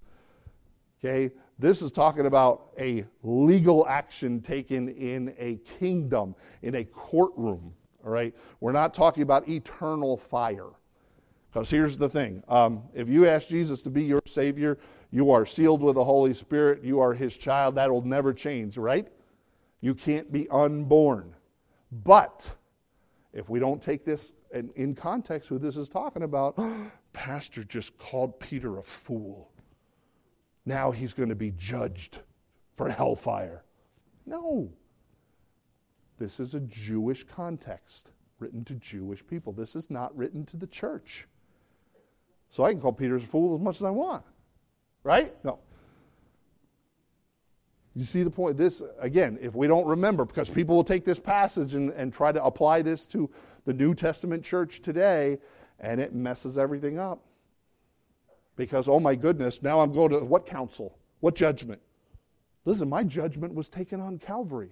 Okay, this is talking about a legal action taken in a kingdom, in a courtroom, all right? We're not talking about eternal fire. Because here's the thing. Um, if you ask Jesus to be your Savior, you are sealed with the Holy Spirit. You are His child. That will never change, right? You can't be unborn. But if we don't take this in, in context who this is talking about, Pastor just called Peter a fool. Now he's going to be judged for hellfire. No. This is a Jewish context, written to Jewish people. This is not written to the church. So I can call Peter a fool as much as I want. Right? No. You see the point? This, again, if we don't remember, because people will take this passage and, and try to apply this to the New Testament church today, and it messes everything up. Because, oh my goodness, now I'm going to what council? What judgment? Listen, my judgment was taken on Calvary.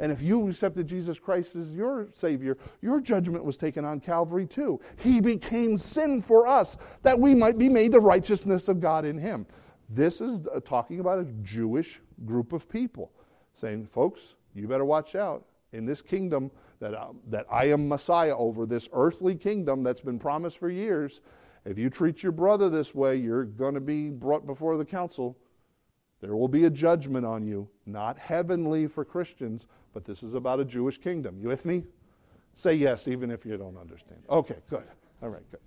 And if you accepted Jesus Christ as your Savior, your judgment was taken on Calvary too. He became sin for us that we might be made the righteousness of God in Him. This is talking about a Jewish group of people saying, folks, you better watch out. In this kingdom that I, that I am Messiah over, this earthly kingdom that's been promised for years, if you treat your brother this way, you're going to be brought before the council. There will be a judgment on you, not heavenly for Christians, but this is about a Jewish kingdom. You with me? Say yes, even if you don't understand. Okay, good. All right, good.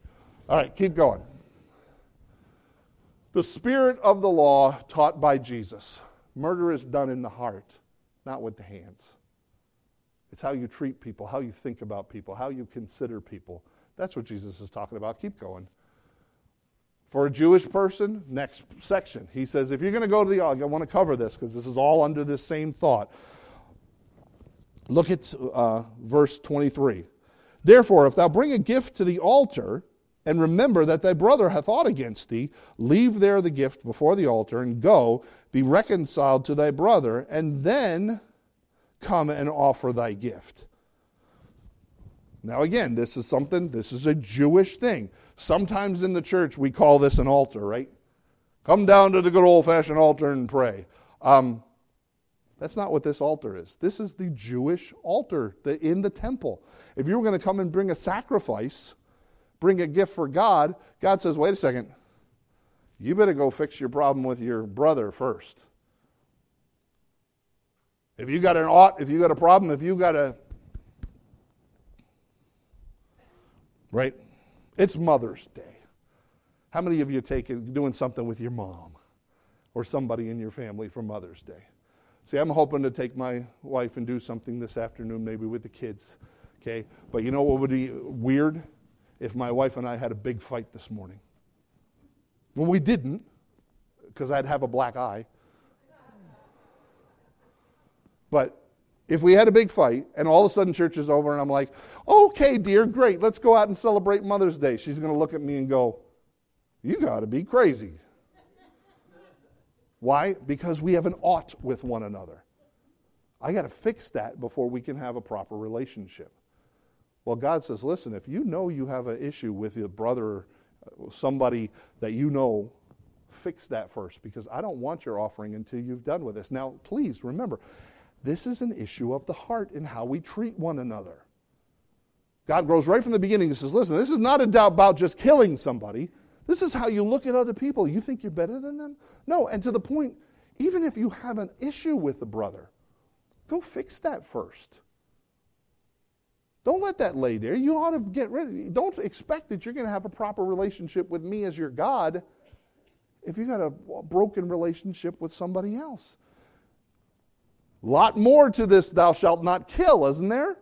All right, keep going. The spirit of the law taught by Jesus. Murder is done in the heart, not with the hands. It's how you treat people, how you think about people, how you consider people. That's what Jesus is talking about. Keep going. For a Jewish person, next section, he says, if you're going to go to the, I want to cover this because this is all under this same thought. Look at uh, verse twenty-three. Therefore, if thou bring a gift to the altar, and remember that thy brother hath ought against thee, leave there the gift before the altar, and go, be reconciled to thy brother, and then come and offer thy gift. Now again, this is something, this is a Jewish thing. Sometimes in the church we call this an altar, right? Come down to the good old-fashioned altar and pray. Um, that's not what this altar is. This is the Jewish altar the, in the temple. If you were going to come and bring a sacrifice, bring a gift for God, God says, wait a second, you better go fix your problem with your brother first. If you got an ought, if you got a problem, if you got a... Right? It's Mother's Day. How many of you are taking, doing something with your mom or somebody in your family for Mother's Day? See, I'm hoping to take my wife and do something this afternoon, maybe with the kids, okay? But you know what would be weird? If my wife and I had a big fight this morning. When we didn't, because I'd have a black eye. But if we had a big fight, and all of a sudden church is over, and I'm like, okay, dear, great, let's go out and celebrate Mother's Day. She's going to look at me and go, you got to be crazy. Why? Because we have an ought with one another. I got to fix that before we can have a proper relationship. Well, God says, listen, if you know you have an issue with your brother, somebody that you know, fix that first, because I don't want your offering until you've done with this. Now, please remember, this is an issue of the heart in how we treat one another. God grows right from the beginning and says, listen, this is not a doubt about just killing somebody. This is how you look at other people. You think you're better than them? No, and to the point, even if you have an issue with the brother, go fix that first. Don't let that lay there. You ought to get rid of it. Don't expect that you're going to have a proper relationship with me as your God if you got a broken relationship with somebody else. A lot more to this thou shalt not kill, isn't there?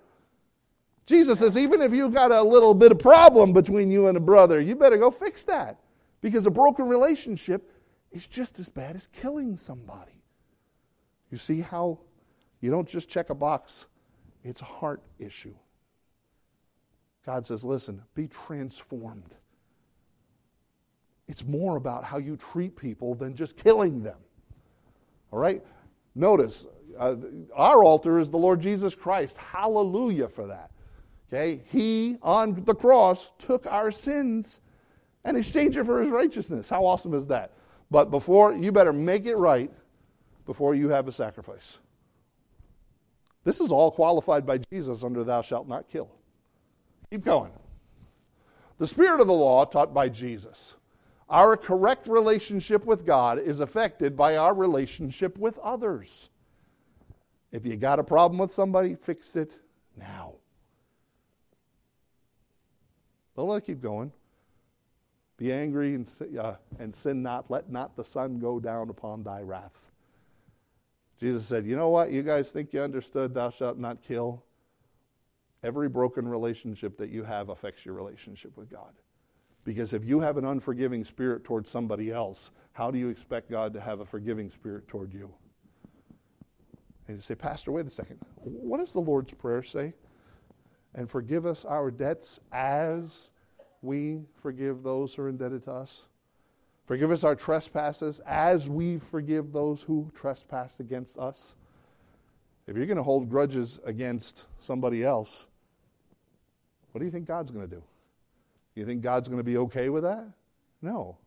Jesus says, even if you got a little bit of problem between you and a brother, you better go fix that. Because a broken relationship is just as bad as killing somebody. You see how you don't just check a box. It's a heart issue. God says, listen, be transformed. It's more about how you treat people than just killing them. All right? Notice, uh, our altar is the Lord Jesus Christ. Hallelujah for that. Okay? He, on the cross, took our sins and exchanged it for his righteousness. How awesome is that? But before, you better make it right before you have a sacrifice. This is all qualified by Jesus under thou shalt not kill. Keep going. The spirit of the law taught by Jesus. Our correct relationship with God is affected by our relationship with others. If you got a problem with somebody, fix it now. Don't let it keep going. Be angry and, uh, and sin not. Let not the sun go down upon thy wrath. Jesus said, you know what? You guys think you understood thou shalt not kill? Every broken relationship that you have affects your relationship with God. Because if you have an unforgiving spirit towards somebody else, how do you expect God to have a forgiving spirit toward you? And you say, Pastor, wait a second. What does the Lord's Prayer say? And forgive us our debts as we forgive those who are indebted to us. Forgive us our trespasses as we forgive those who trespass against us. If you're going to hold grudges against somebody else, what do you think God's going to do? You think God's going to be okay with that? No.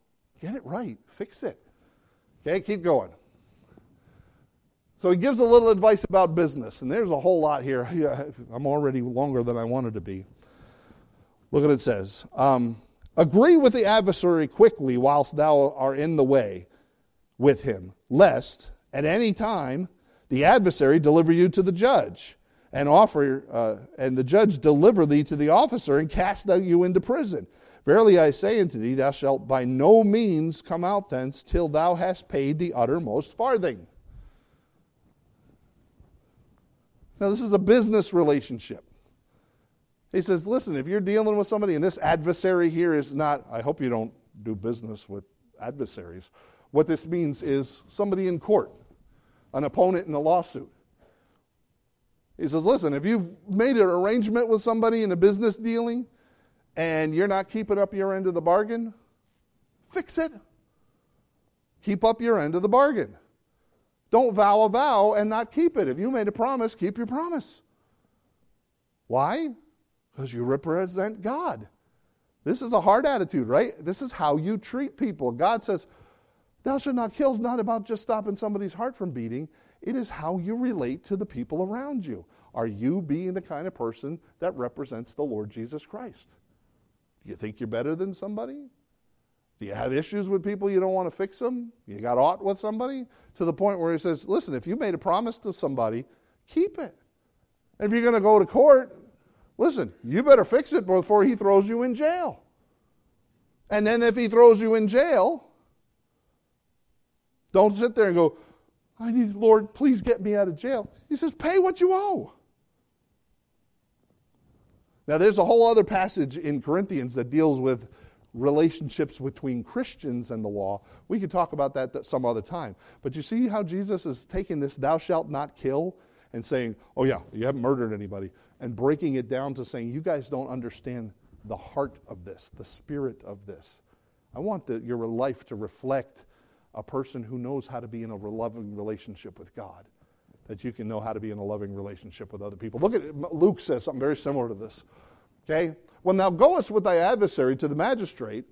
Get it right. Fix it. Okay, keep going. So he gives a little advice about business, and there's a whole lot here. Yeah, I'm already longer than I wanted to be. Look at what it says. Um, Agree with the adversary quickly whilst thou art in the way with him, lest at any time the adversary deliver you to the judge, and offer, uh, and the judge deliver thee to the officer, and cast you into prison. Verily I say unto thee, thou shalt by no means come out thence till thou hast paid the uttermost farthing. Now this is a business relationship. He says, listen, if you're dealing with somebody, and this adversary here is not, I hope you don't do business with adversaries. What this means is somebody in court. An opponent in a lawsuit. He says, listen, if you've made an arrangement with somebody in a business dealing and you're not keeping up your end of the bargain, fix it. Keep up your end of the bargain. Don't vow a vow and not keep it. If you made a promise, keep your promise. Why? Because you represent God. This is a hard attitude, right? This is how you treat people. God says, thou shalt not kill is not about just stopping somebody's heart from beating. It is how you relate to the people around you. Are you being the kind of person that represents the Lord Jesus Christ? Do you think you're better than somebody? Do you have issues with people you don't want to fix them? You got aught with somebody? To the point where he says, listen, if you made a promise to somebody, keep it. And if you're going to go to court, listen, you better fix it before he throws you in jail. And then if he throws you in jail, don't sit there and go, I need, Lord, please get me out of jail. He says, pay what you owe. Now, there's a whole other passage in Corinthians that deals with relationships between Christians and the law. We could talk about that some other time. But you see how Jesus is taking this thou shalt not kill and saying, oh yeah, you haven't murdered anybody, and breaking it down to saying, you guys don't understand the heart of this, the spirit of this. I want the, your life to reflect a person who knows how to be in a loving relationship with God, that you can know how to be in a loving relationship with other people. Look at it. Luke says something very similar to this. Okay? When thou goest with thy adversary to the magistrate,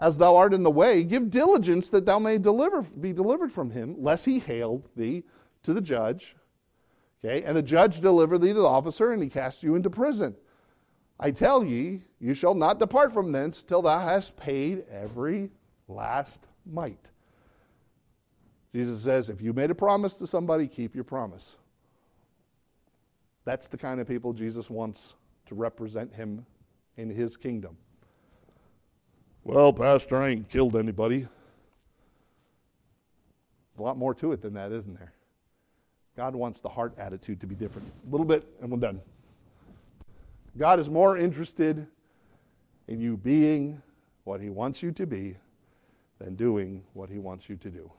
as thou art in the way, give diligence that thou may deliver, be delivered from him, lest he hale thee to the judge. Okay? And the judge deliver thee to the officer, and he cast you into prison. I tell ye, you shall not depart from thence till thou hast paid every last mite. Jesus says, if you made a promise to somebody, keep your promise. That's the kind of people Jesus wants to represent him in his kingdom. Well, Pastor, I ain't killed anybody. There's a lot more to it than that, isn't there? God wants the heart attitude to be different. A little bit, and we're done. God is more interested in you being what he wants you to be than doing what he wants you to do.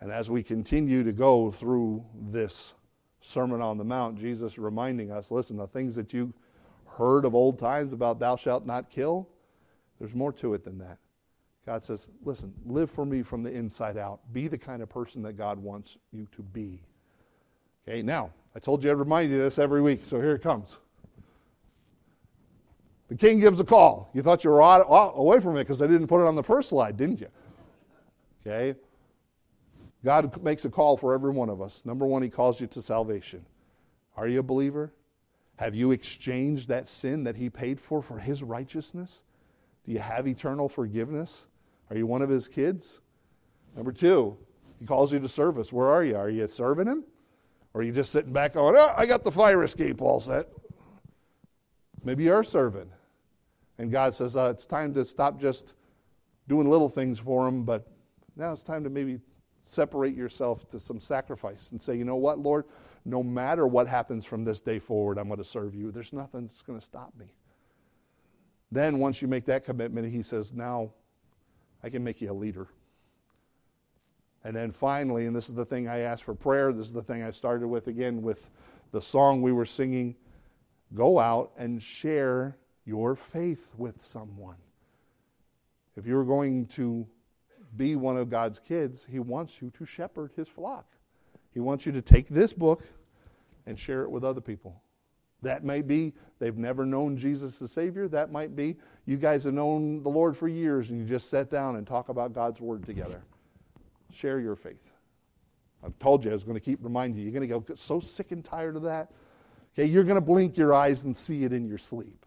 And as we continue to go through this Sermon on the Mount, Jesus reminding us, listen, the things that you heard of old times about thou shalt not kill, there's more to it than that. God says, listen, live for me from the inside out. Be the kind of person that God wants you to be. Okay, now, I told you I'd remind you this every week, so here it comes. The king gives a call. You thought you were away from it because I didn't put it on the first slide, didn't you? Okay. God makes a call for every one of us. Number one, he calls you to salvation. Are you a believer? Have you exchanged that sin that he paid for for his righteousness? Do you have eternal forgiveness? Are you one of his kids? Number two, he calls you to service. Where are you? Are you serving him? Or are you just sitting back going, oh, I got the fire escape all set? Maybe you are serving. And God says, uh, it's time to stop just doing little things for him, but now it's time to maybe separate yourself to some sacrifice and say, you know what, Lord, no matter what happens from this day forward, I'm going to serve you. There's nothing that's going to stop me. Then once you make that commitment, he says, now I can make you a leader. And then finally, and this is the thing I asked for prayer, this is the thing I started with again with the song we were singing, go out and share your faith with someone. If you're going to be one of God's kids, he wants you to shepherd his flock. He wants you to take this book and share it with other people. That may be they've never known Jesus the Savior. That might be you guys have known the Lord for years and you just sat down and talk about God's Word together. Share your faith. I've told you I was going to keep reminding you. You're going to get so sick and tired of that. Okay, you're going to blink your eyes and see it in your sleep.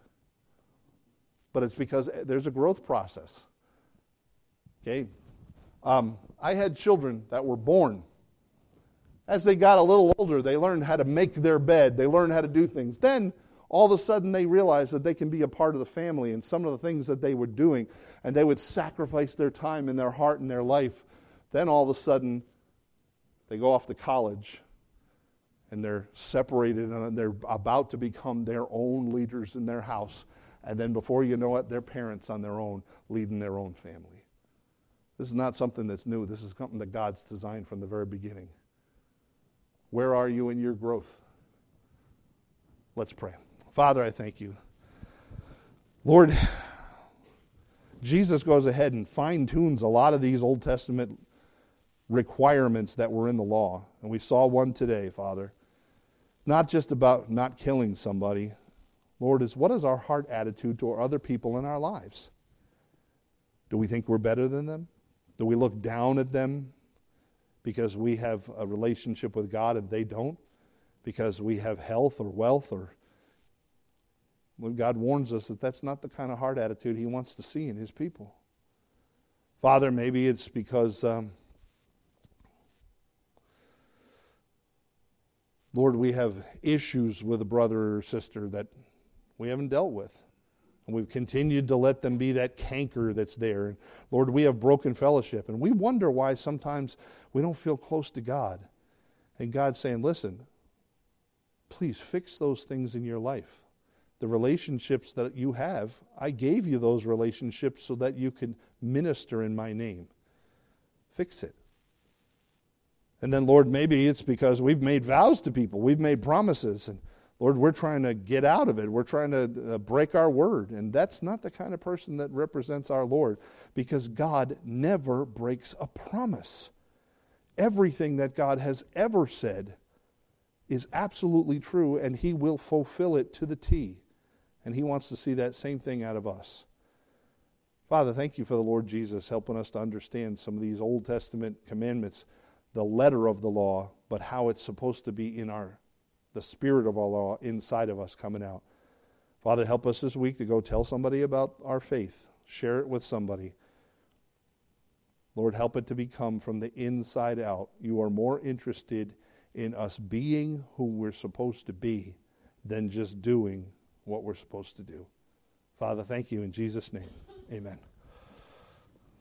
But it's because there's a growth process. Okay? Um, I had children that were born. As they got a little older, they learned how to make their bed. They learned how to do things. Then, all of a sudden, they realized that they can be a part of the family and some of the things that they were doing, and they would sacrifice their time and their heart and their life. Then, all of a sudden, they go off to college, and they're separated, and they're about to become their own leaders in their house. And then, before you know it, they're parents on their own, leading their own family. This is not something that's new. This is something that God's designed from the very beginning. Where are you in your growth? Let's pray. Father, I thank you. Lord, Jesus goes ahead and fine-tunes a lot of these Old Testament requirements that were in the law. And we saw one today, Father. Not just about not killing somebody. Lord, is what is our heart attitude toward other people in our lives? Do we think we're better than them? Do we look down at them because we have a relationship with God and they don't? Because we have health or wealth? Or when God warns us that that's not the kind of heart attitude he wants to see in his people. Father, maybe it's because, um, Lord, we have issues with a brother or sister that we haven't dealt with. And we've continued to let them be that canker that's there. And Lord, we have broken fellowship. And we wonder why sometimes we don't feel close to God. And God's saying, listen, please fix those things in your life. The relationships that you have, I gave you those relationships so that you can minister in my name. Fix it. And then, Lord, maybe it's because we've made vows to people. We've made promises. And Lord, we're trying to get out of it. We're trying to uh, break our word. And that's not the kind of person that represents our Lord, because God never breaks a promise. Everything that God has ever said is absolutely true, and he will fulfill it to the T. And he wants to see that same thing out of us. Father, thank you for the Lord Jesus helping us to understand some of these Old Testament commandments, the letter of the law, but how it's supposed to be in our, the spirit of our law inside of us coming out. Father, help us this week to go tell somebody about our faith. Share it with somebody. Lord, help it to become from the inside out. You are more interested in us being who we're supposed to be than just doing what we're supposed to do. Father, thank you in Jesus' name. Amen.